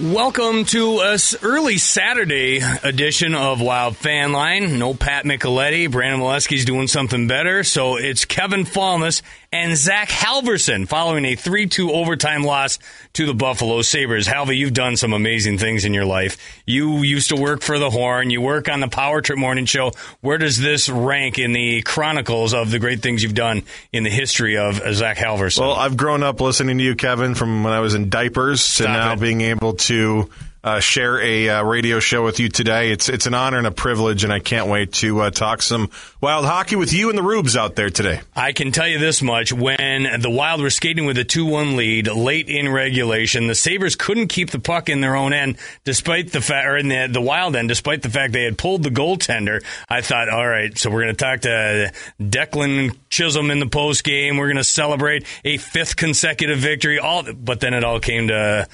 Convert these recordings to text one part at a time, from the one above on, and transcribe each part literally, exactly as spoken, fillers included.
Welcome to an early Saturday edition of Wild Fanline. No Pat Micheletti. Brandon Molesky's doing something better. So it's Kevin Falness and Zach Halverson following a three two overtime loss to the Buffalo Sabres. Halvey, you've done some amazing things in your life. You used to work for the Horn. You work on the Power Trip Morning Show. Where does this rank in the chronicles of the great things you've done in the history of Zach Halverson? Well, I've grown up listening to you, Kevin, from when I was in diapers Stop to now it. being able to... to uh, share a uh, radio show with you today. It's it's an honor and a privilege, and I can't wait to uh, talk some Wild hockey with you and the Rubes out there today. I can tell you this much. When the Wild were skating with a two one lead late in regulation, the Sabres couldn't keep the puck in their own end, despite the fact, or in the, the Wild end, despite the fact they had pulled the goaltender. I thought, all right, so we're going to talk to Declan Chisholm in the post game. We're going to celebrate a fifth consecutive victory. All, but then it all came to...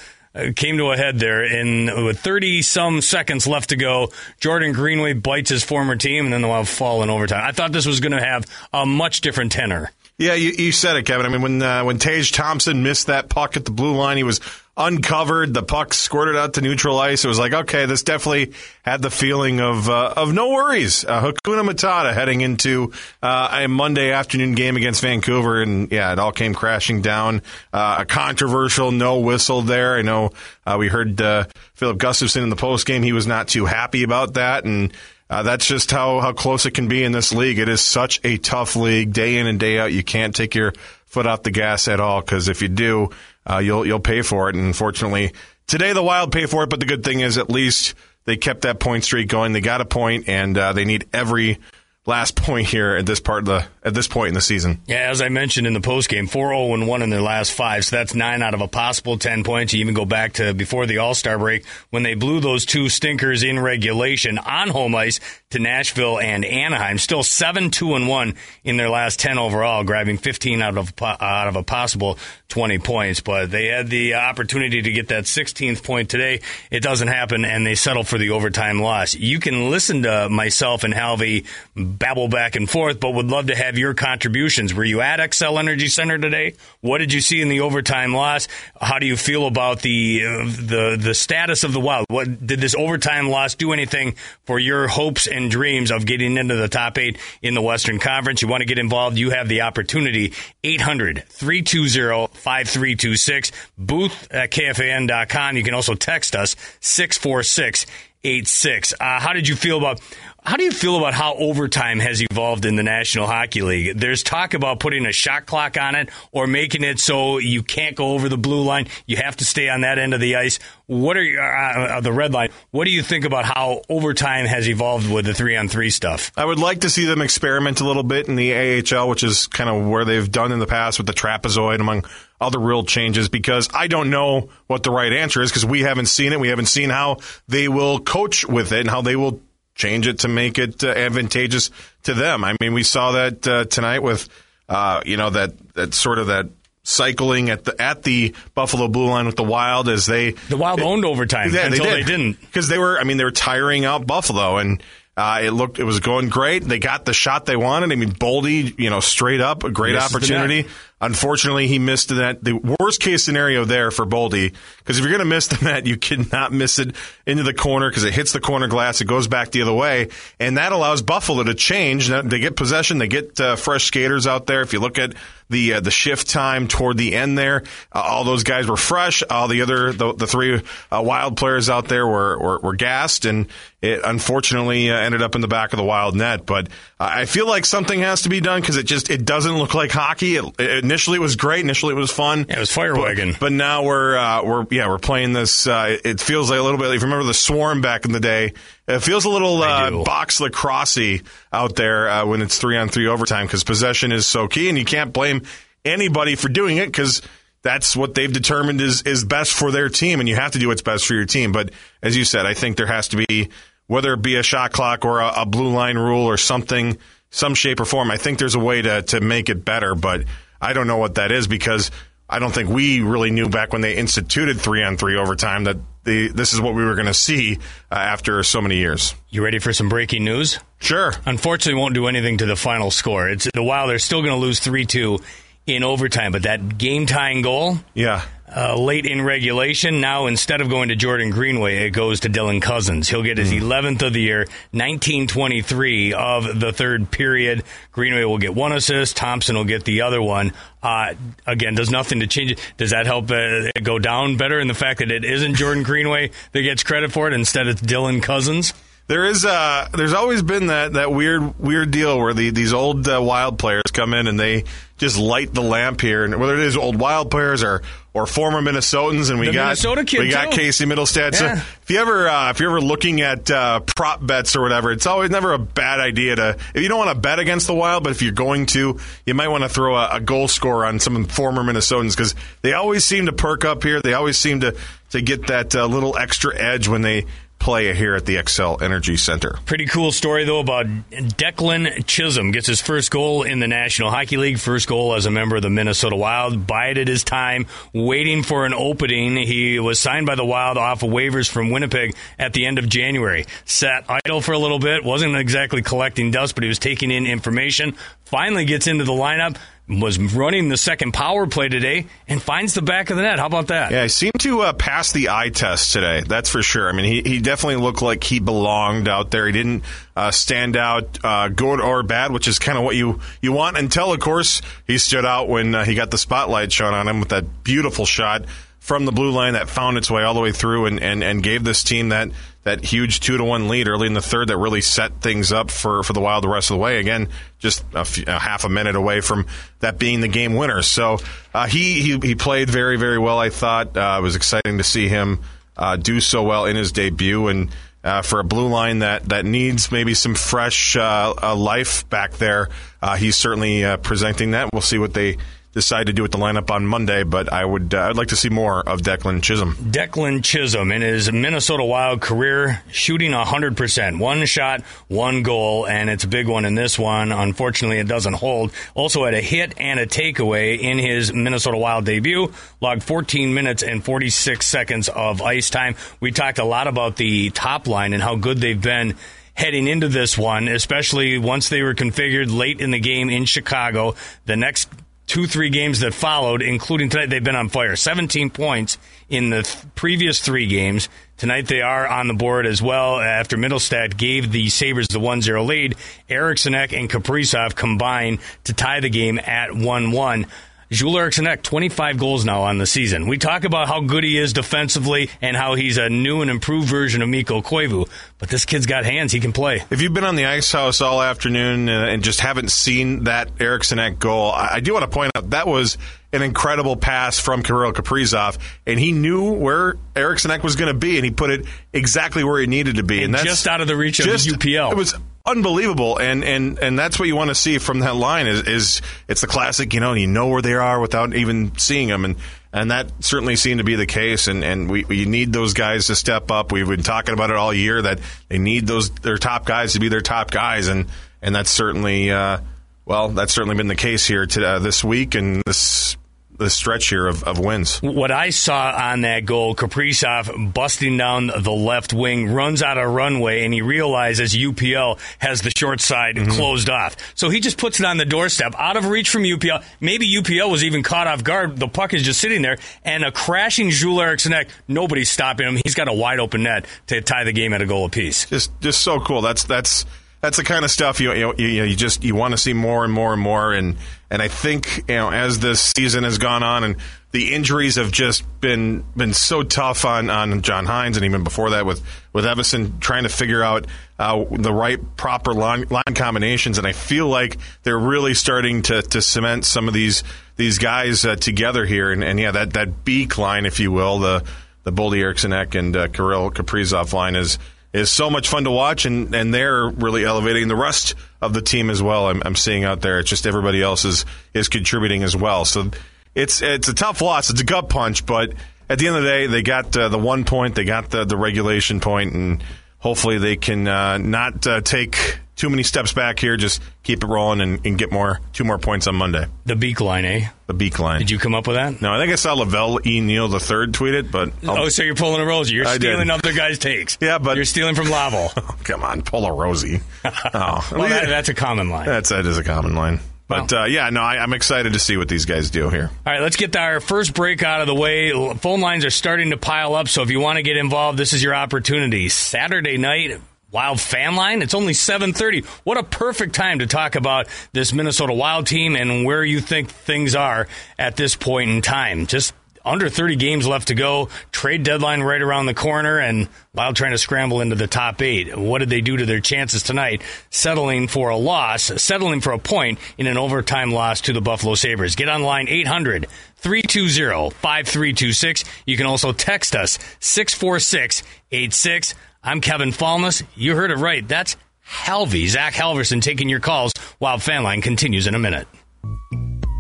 Came to a head there, and with thirty-some seconds left to go, Jordan Greenway bites his former team, and then the Wild fall in overtime. I thought this was going to have a much different tenor. Yeah, you, you said it, Kevin. I mean, when uh, when Tage Thompson missed that puck at the blue line, he was uncovered. The puck squirted out to neutral ice. It was like, okay, this definitely had the feeling of uh, of no worries. Uh, Hakuna Matata heading into uh, a Monday afternoon game against Vancouver, and yeah, it all came crashing down. Uh, a controversial no whistle there. I know uh, we heard uh, Philip Gustafson in the postgame. He was not too happy about that, and Uh, that's just how, how close it can be in this league. It is such a tough league, day in and day out. You can't take your foot off the gas at all, because if you do, uh, you'll you'll pay for it. And unfortunately, today the Wild pay for it. But the good thing is, at least they kept that point streak going. They got a point, and uh, they need every last point here at this part of the at this point in the season. Yeah, as I mentioned in the postgame, four oh one in their last five, so that's nine out of a possible ten points. You even go back to before the All-Star break when they blew those two stinkers in regulation on home ice to Nashville and Anaheim. Still seven two one in their last ten overall, grabbing fifteen out of a, out of a possible twenty points. But they had the opportunity to get that sixteenth point today. It doesn't happen, and they settle for the overtime loss. You can listen to myself and Halvey babble back and forth, but would love to have your contributions. Were you at Xcel Energy Center today? What did you see in the overtime loss? How do you feel about the uh, the the status of the Wild? What did this overtime loss do anything for your hopes and dreams of getting into the top eight in the Western Conference? You want to get involved? You have the opportunity. eight hundred, three two zero, five three two six, booth at K F A N dot com. You can also text us six four six, eight six. Uh, how did you feel about How do you feel about how overtime has evolved in the National Hockey League? There's talk about putting a shot clock on it or making it so you can't go over the blue line. You have to stay on that end of the ice. What are your, uh, the red line? What do you think about how overtime has evolved with the three-on-three stuff? I would like to see them experiment a little bit in the A H L, which is kind of where they've done in the past with the trapezoid, among other rule changes, because I don't know what the right answer is, because we haven't seen it. We haven't seen how they will coach with it and how they will change it to make it uh, advantageous to them. I mean, we saw that uh, tonight with, uh, you know, that, that sort of that cycling at the at the Buffalo blue line with the Wild as they... The Wild it, owned overtime yeah, until they, did. they didn't. Because they were, I mean, they were tiring out Buffalo, and uh, it looked, it was going great. They got the shot they wanted. I mean, Boldy, you know, straight up, a great Misses opportunity. Unfortunately, he missed that. The worst case scenario there for Boldy, because if you're going to miss the net, you cannot miss it into the corner, because it hits the corner glass. It goes back the other way, and that allows Buffalo to change. They get possession. They get uh, fresh skaters out there. If you look at the uh, the shift time toward the end there, uh, all those guys were fresh. All the other the, the three uh, Wild players out there were were, were gassed, and it unfortunately uh, ended up in the back of the Wild net. But uh, I feel like something has to be done, because it just it doesn't look like hockey. It, it, Initially, it was great. Initially, it was fun. Yeah, it was firewagon. But, but now we're uh, we're yeah we're playing this. Uh, it feels like a little bit. If you remember the Swarm back in the day, it feels a little uh, box lacrosse-y out there uh, when it's three on three overtime, because possession is so key, and you can't blame anybody for doing it, because that's what they've determined is is best for their team, and you have to do what's best for your team. But as you said, I think there has to be, whether it be a shot clock or a, a blue line rule or something, some shape or form. I think there's a way to to make it better, but I don't know what that is, because I don't think we really knew back when they instituted three-on-three overtime that the, this is what we were going to see uh, after so many years. You ready for some breaking news? Sure. Unfortunately, won't do anything to the final score. It's the Wild are still going to lose three two in overtime, but that game-tying goal, yeah, uh, late in regulation. Now, instead of going to Jordan Greenway, it goes to Dylan Cozens. He'll get his eleventh of the year, nineteen twenty-three of the third period. Greenway will get one assist. Thompson will get the other one. Uh, again, does nothing to change it. Does that help uh, it go down better in the fact that it isn't Jordan Greenway that gets credit for it? Instead, it's Dylan Cozens. There is uh, there's always been that, that weird weird deal where the, these old uh, Wild players come in and they just light the lamp here, and whether it is old Wild players or, or former Minnesotans, and we the got Minnesota kid we too. got Casey Mittelstadt. Yeah. So if you ever uh, if you're ever looking at uh, prop bets or whatever, it's always never a bad idea to, if you don't want to bet against the Wild, but if you're going to, you might want to throw a, a goal scorer on some former Minnesotans, because they always seem to perk up here. They always seem to to get that uh, little extra edge when they play here at the Xcel Energy Center. Pretty cool story, though, about Declan Chisholm. Gets his first goal in the National Hockey League, first goal as a member of the Minnesota Wild. Bided his time, waiting for an opening. He was signed by the Wild off of waivers from Winnipeg at the end of January. Sat idle for a little bit, wasn't exactly collecting dust, but he was taking in information. Finally gets into the lineup, was running the second power play today, and finds the back of the net. How about that? Yeah, he seemed to uh, pass the eye test today, that's for sure. I mean, he, he definitely looked like he belonged out there. He didn't uh, stand out uh, good or bad, which is kind of what you, you want, until, of course, he stood out when uh, he got the spotlight shone on him with that beautiful shot from the blue line that found its way all the way through and, and, and gave this team that, that huge two to one lead early in the third that really set things up for, for the Wild the rest of the way. Again, just a, few, a half a minute away from that being the game winner. So uh, he, he he played very, very well, I thought. Uh, it was exciting to see him uh, do so well in his debut. And uh, for a blue line that, that needs maybe some fresh uh, uh, life back there, uh, he's certainly uh, presenting that. We'll see what they decide to do with the lineup on Monday, but I would uh, I'd like to see more of Declan Chisholm. Declan Chisholm in his Minnesota Wild career shooting one hundred percent. One shot, one goal, and it's a big one in this one. Unfortunately, it doesn't hold. Also had a hit and a takeaway in his Minnesota Wild debut. Logged fourteen minutes and forty-six seconds of ice time. We talked a lot about the top line and how good they've been heading into this one, especially once they were configured late in the game in Chicago. The next Two, three games that followed, including tonight, they've been on fire. seventeen points in the th- previous three games. Tonight they are on the board as well after Mittelstadt gave the Sabres the one zero lead. Eriksson Ek and Kaprizov combined to tie the game at one one. Joel Eriksson Ek, twenty-five goals now on the season. We talk about how good he is defensively and how he's a new and improved version of Mikko Koivu, but this kid's got hands. He can play. If you've been on the Ice House all afternoon and just haven't seen that Eriksson Ek goal, I do want to point out that was an incredible pass from Kirill Kaprizov, and he knew where Eriksson Ek was going to be, and he put it exactly where he needed to be. And, and that's just out of the reach of just, U P L. It was unbelievable, and, and, and that's what you want to see from that line is, is it's the classic, you know, you know where they are without even seeing them, and, and that certainly seemed to be the case, and, and we, we need those guys to step up. We've been talking about it all year that they need those their top guys to be their top guys, and, and that's certainly, uh, well, that's certainly been the case here to, uh, this week and this the stretch here of, of wins. What I saw on that goal, Kaprizov busting down the left wing, runs out of runway, and he realizes U P L has the short side mm-hmm. closed off. So he just puts it on the doorstep, out of reach from U P L. Maybe U P L was even caught off guard. The puck is just sitting there, and a crashing Joel Eriksson Ek, nobody's stopping him. He's got a wide open net to tie the game at a goal apiece. Just just so cool. That's that's that's the kind of stuff you you you, you just you want to see more and more and more, and and I think, you know, as this season has gone on and the injuries have just been been so tough on, on John Hines, and even before that with, with Eveson trying to figure out uh, the right proper line, line combinations, and I feel like they're really starting to, to cement some of these these guys uh, together here, and, and yeah, that, that beak line, if you will, the the Boldy, Eriksson Ek and uh, Kirill Kaprizov line is is so much fun to watch, and, and they're really elevating the rest of the team as well. I'm, I'm seeing out there, it's just everybody else is, is contributing as well. So it's it's a tough loss. It's a gut punch, but at the end of the day, they got uh, the one point, they got the, the regulation point, and hopefully they can uh, not uh, take too many steps back here. Just keep it rolling and, and get more two more points on Monday. The beak line, eh? The beak line. Did you come up with that? No, I think I saw Lavelle E. Neal the third tweet it, but I'll... oh, so you're pulling a Rosie? You're I stealing did. other guys' takes. Yeah, but you're stealing from Lavelle. Oh, come on, pull a Rosie. Oh, well, that, that's a common line. That's that is a common line. But, wow. uh, yeah, no, I, I'm excited to see what these guys do here. All right, let's get our first break out of the way. Phone lines are starting to pile up, so if you want to get involved, this is your opportunity. Saturday night, Wild Fanline, it's only seven thirty. What a perfect time to talk about this Minnesota Wild team and where you think things are at this point in time. Just under thirty games left to go, trade deadline right around the corner, and Wild trying to scramble into the top eight. What did they do to their chances tonight? Settling for a loss, settling for a point in an overtime loss to the Buffalo Sabres. Get online, eight hundred, three two zero, five three two six. You can also text us, six four six eight six. I'm Kevin Falness. You heard it right. That's Halvey, Zach Halverson, taking your calls while Fanline continues in a minute.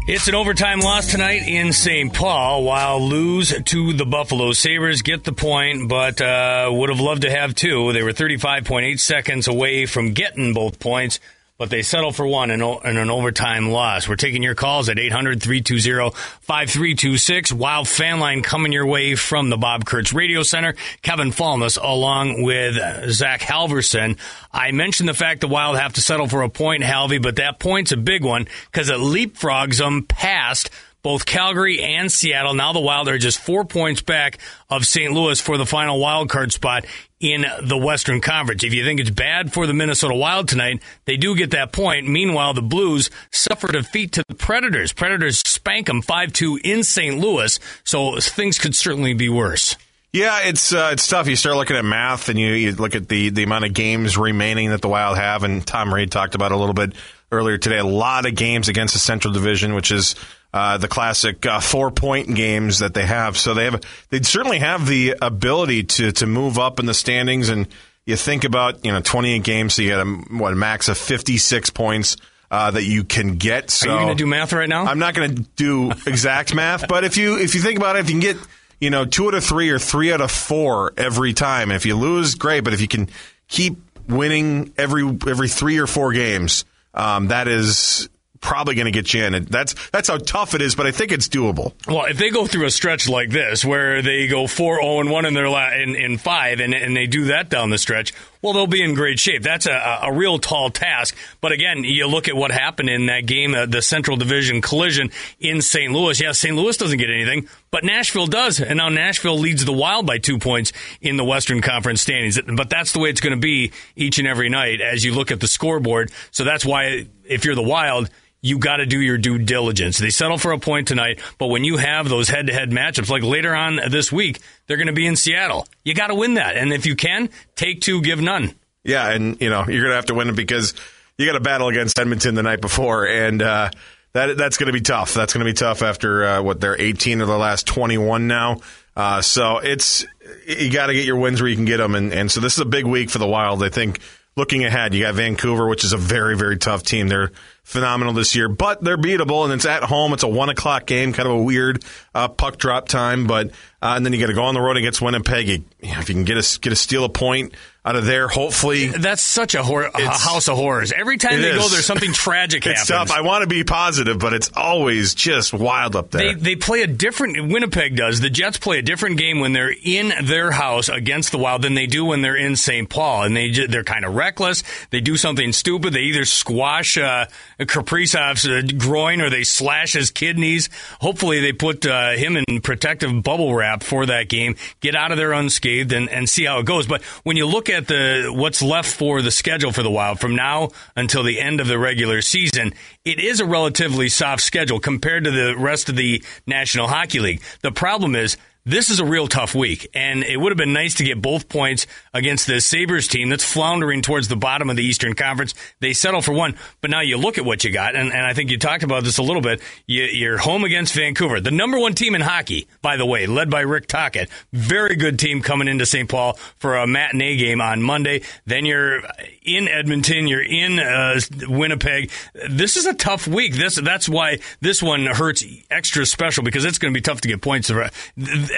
It's an overtime loss tonight in Saint Paul. While lose to the Buffalo Sabres, get the point, but uh, would have loved to have two. They were thirty-five point eight seconds away from getting both points, but they settle for one in, o- in an overtime loss. We're taking your calls at eight hundred, three two zero, five three two six. Wild Fanline coming your way from the Bob Kurtz Radio Center. Kevin Falness along with Zach Halverson. I mentioned the fact the Wild have to settle for a point, Halvey, but that point's a big one because it leapfrogs them past both Calgary and Seattle. Now the Wild are just four points back of Saint Louis for the final wild card spot in the Western Conference. If you think it's bad for the Minnesota Wild tonight, they do get that point. Meanwhile, the Blues suffer defeat to the Predators. Predators spank them five two in Saint Louis, so things could certainly be worse. Yeah, it's uh, it's tough. You start looking at math, and you, you look at the, the amount of games remaining that the Wild have, and Tom Reid talked about it a little bit earlier today. A lot of games against the Central Division, which is Uh, the classic uh, four-point games that they have. So they have, they certainly have the ability to to move up in the standings. And you think about, you know, twenty-eight games, so you got a what, a max of fifty-six points uh, that you can get. So are you going to do math right now? I'm not going to do exact math, but if you if you think about it, if you can get, you know, two out of three or three out of four every time, and if you lose, great. But if you can keep winning every every three or four games, um, that is probably going to get you in. And that's that's how tough it is, but I think it's doable. Well, if they go through a stretch like this where they go four oh one in their la- in, in five and, and they do that down the stretch, well, they'll be in great shape. That's a, a real tall task. But again, you look at what happened in that game, uh, the Central Division collision in Saint Louis. Yeah, Saint Louis doesn't get anything, but Nashville does. And now Nashville leads the Wild by two points in the Western Conference standings. But that's the way it's going to be each and every night as you look at the scoreboard. So that's why if you're the Wild, you got to do your due diligence. They settle for a point tonight, but when you have those head-to-head matchups, like later on this week, they're going to be in Seattle. You got to win that, and if you can, take two, give none. Yeah, and you know you're going to have to win it because you got a battle against Edmonton the night before, and uh, that that's going to be tough. That's going to be tough after uh, what they're eighteen of the last twenty-one now. Uh, so it's you got to get your wins where you can get them, and and so this is a big week for the Wild, I think. Looking ahead, you got Vancouver, which is a very, very tough team. They're phenomenal this year, but they're beatable, and it's at home. It's a one o'clock game, kind of a weird uh, puck drop time. But uh, and then you got to go on the road against Winnipeg. You, you know, if you can get a, get a steal a point out of there, hopefully. That's such a, hor- a house of horrors. Every time they is. go, there's something tragic it's happens. It's tough. I want to be positive, but it's always just wild up there. They, they play a different, Winnipeg does, the Jets play a different game when they're in their house against the Wild than they do when they're in Saint Paul. And they, they're kind of reckless. They do something stupid. They either squash uh, Kaprizov's uh, groin or they slash his kidneys. Hopefully they put uh, him in protective bubble wrap for that game, get out of there unscathed, and, and see how it goes. But when you look at the what's left for the schedule for the Wild from now until the end of the regular season, it is a relatively soft schedule compared to the rest of the National Hockey League. The problem is, this is a real tough week, and it would have been nice to get both points against the Sabres team that's floundering towards the bottom of the Eastern Conference. They settle for one, but now you look at what you got, and, and I think you talked about this a little bit. You, you're home against Vancouver, the number one team in hockey, by the way, led by Rick Tocchet. Very good team coming into Saint Paul for a matinee game on Monday. Then you're in Edmonton, you're in uh, Winnipeg. This is a tough week. This That's why this one hurts extra special, because it's going to be tough to get points for,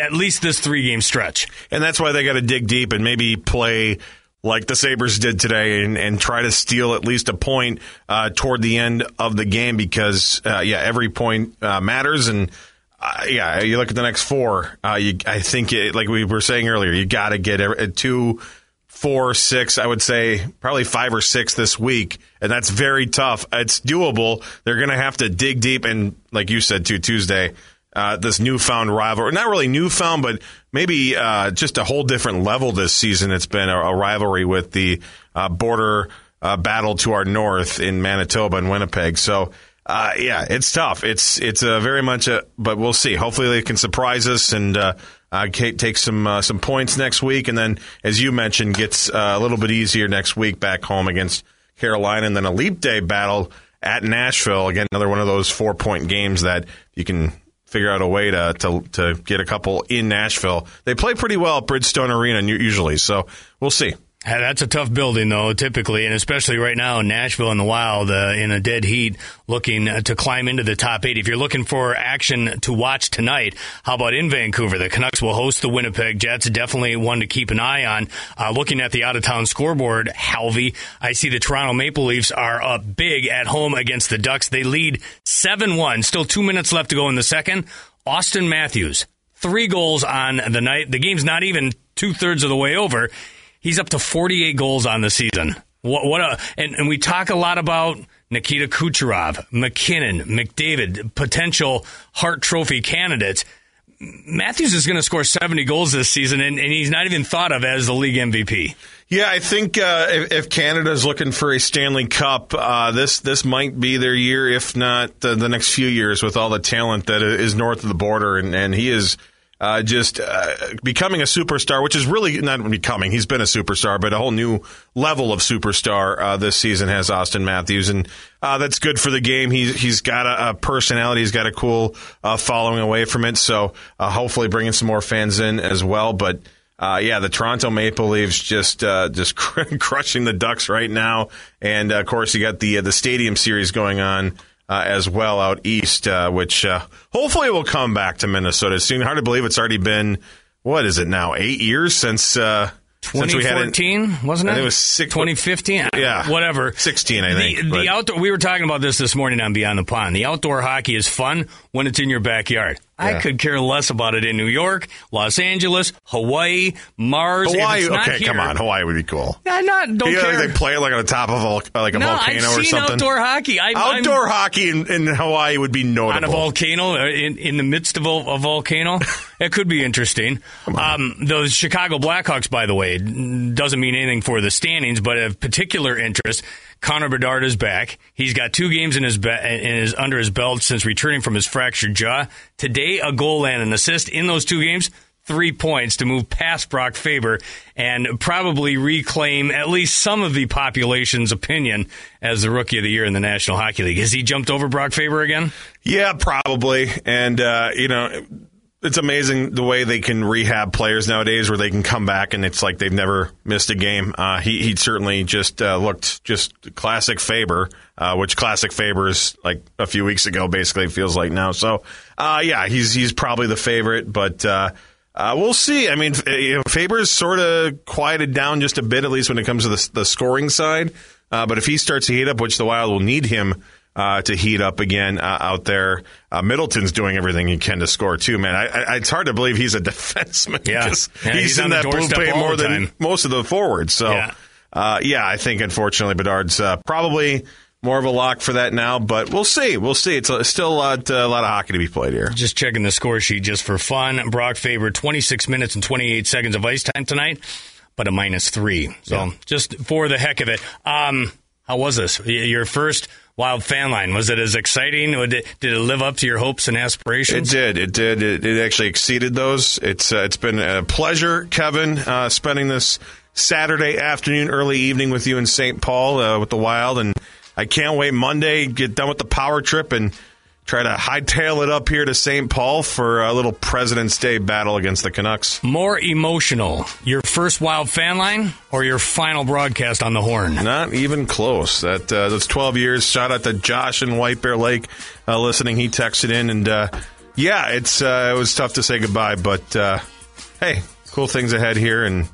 at least this three-game stretch. And that's why they got to dig deep and maybe play like the Sabres did today and, and try to steal at least a point uh, toward the end of the game because, uh, yeah, every point uh, matters. And, uh, yeah, you look at the next four. Uh, you, I think, it, like we were saying earlier, you got to get every, two four, six, I would say probably five or six this week. And that's very tough. It's doable. They're going to have to dig deep. And like you said, too, Tuesday, uh, this newfound rivalry, not really newfound, but maybe uh, just a whole different level this season. It's been a, a rivalry with the uh, border uh, battle to our north in Manitoba and Winnipeg. So, uh, yeah, it's tough. It's it's a very much a, but we'll see. Hopefully they can surprise us and uh Uh, take some uh, some points next week, and then, as you mentioned, gets uh, a little bit easier next week back home against Carolina, and then a leap day battle at Nashville. Again, another one of those four-point games that you can figure out a way to, to, to get a couple in Nashville. They play pretty well at Bridgestone Arena usually, so we'll see. Yeah, that's a tough building, though, typically, and especially right now in Nashville and the Wild uh, in a dead heat, looking to climb into the top eight. If you're looking for action to watch tonight, how about in Vancouver? The Canucks will host the Winnipeg Jets. Definitely one to keep an eye on. Uh, looking at the out-of-town scoreboard, Halvey, I see the Toronto Maple Leafs are up big at home against the Ducks. They lead seven one. Still two minutes left to go in the second. Auston Matthews, three goals on the night. The game's not even two-thirds of the way over. He's up to forty-eight goals on the season. What, what a, and, and we talk a lot about Nikita Kucherov, McKinnon, McDavid, potential Hart Trophy candidates. Matthews is going to score seventy goals this season, and, and he's not even thought of as the league M V P. Yeah, I think uh, if, if Canada's looking for a Stanley Cup, uh, this this might be their year, if not uh, the next few years, with all the talent that is north of the border, and, and he is... Uh, just uh, becoming a superstar, which is really not becoming. He's been a superstar, but a whole new level of superstar uh, this season has Auston Matthews, and uh, that's good for the game. He's he's got a, a personality. He's got a cool uh, following away from it. So uh, hopefully bringing some more fans in as well. But uh, yeah, the Toronto Maple Leafs just uh, just crushing the Ducks right now, and uh, of course you got the uh, the Stadium Series going on. Uh, as well out east, uh, which uh, hopefully will come back to Minnesota. It's hard to believe it's already been, what is it now, eight years since uh, twenty fourteen, since we had wasn't it? It was six, twenty fifteen, yeah, whatever. sixteen, I think. The, the outdoor. We were talking about this this morning on Beyond the Pond. The outdoor hockey is fun when it's in your backyard. I yeah. could care less about it in New York, Los Angeles, Hawaii, Mars. Hawaii, okay, here, come on, Hawaii would be cool. I not don't you care. Know, they play it like on the top of a, like a no, volcano I've or seen something. Outdoor hockey, I, outdoor I'm, hockey in, in Hawaii would be notable. On a volcano, in, in the midst of a, a volcano, it could be interesting. Um, those Chicago Blackhawks, by the way, doesn't mean anything for the standings, but of particular interest. Connor Bedard is back. He's got two games in his, be- in his under his belt since returning from his fractured jaw. Today, a goal and an assist in those two games. Three points to move past Brock Faber and probably reclaim at least some of the population's opinion as the Rookie of the Year in the National Hockey League. Has he jumped over Brock Faber again? Yeah, probably. And, uh, you know, it's amazing the way they can rehab players nowadays where they can come back and it's like they've never missed a game. Uh, he, he certainly just uh, looked just classic Faber, uh, which classic Faber is like a few weeks ago, basically, it feels like now. So, uh, yeah, he's he's probably the favorite, but uh, uh, we'll see. I mean, you know, Faber's sort of quieted down just a bit, at least when it comes to the, the scoring side. Uh, but if he starts to heat up, which the Wild will need him, Uh, to heat up again uh, out there. Uh, Middleton's doing everything he can to score, too, man. I, I, it's hard to believe he's a defenseman. Yeah. Yeah, he's, he's in that blue paint more than most of the forwards. So, yeah, uh, yeah I think, unfortunately, Bedard's uh, probably more of a lock for that now, but we'll see. We'll see. It's a, still a lot, a lot of hockey to be played here. Just checking the score sheet just for fun. Brock Faber, twenty-six minutes and twenty-eight seconds of ice time tonight, but a minus three. So, yeah. Just for the heck of it. Um, how was this? Your first... Wild Fanline, was it as exciting? Did it, did it live up to your hopes and aspirations? It did. It did. It, it actually exceeded those. It's uh, it's been a pleasure, Kevin, uh, spending this Saturday afternoon, early evening with you in Saint Paul uh, with the Wild, and I can't wait Monday, get done with the power trip, and try to hightail it up here to Saint Paul for a little President's Day battle against the Canucks. More emotional, your first Wild fan line or your final broadcast on the Horn? Not even close. That uh, that's twelve years. Shout out to Josh in White Bear Lake uh, listening. He texted in, and uh, yeah, it's uh, it was tough to say goodbye, but uh, hey, cool things ahead here, and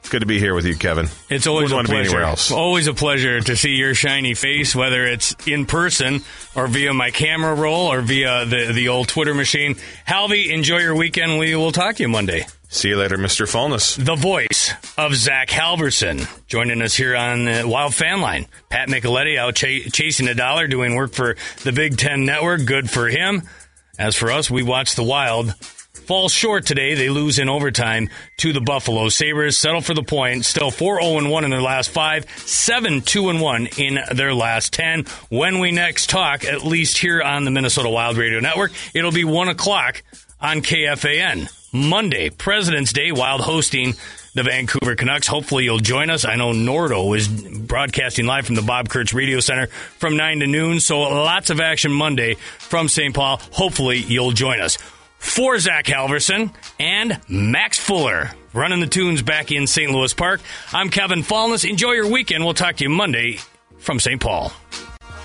it's good to be here with you, Kevin. It's always a pleasure. Else. Always a pleasure to see your shiny face, whether it's in person or via my camera roll or via the, the old Twitter machine. Halvey, enjoy your weekend. We will talk to you Monday. See you later, Mister Falness. The voice of Zach Halverson. Joining us here on the Wild Fanline, Pat Micheletti out ch- chasing a dollar, doing work for the Big Ten Network. Good for him. As for us, we watch the Wild fall short today. They lose in overtime to the Buffalo Sabres, settle for the point, still four oh one in their last five, seven two one in their last ten. When we next talk, at least here on the Minnesota Wild Radio Network, it'll be one o'clock on K F A N. Monday, President's Day, Wild hosting the Vancouver Canucks. Hopefully you'll join us. I know Nordo is broadcasting live from the Bob Kurtz Radio Center from nine to noon, so lots of action Monday from Saint Paul. Hopefully you'll join us. For Zach Halverson and Max Fuller, running the tunes back in Saint Louis Park, I'm Kevin Falness. Enjoy your weekend. We'll talk to you Monday from Saint Paul.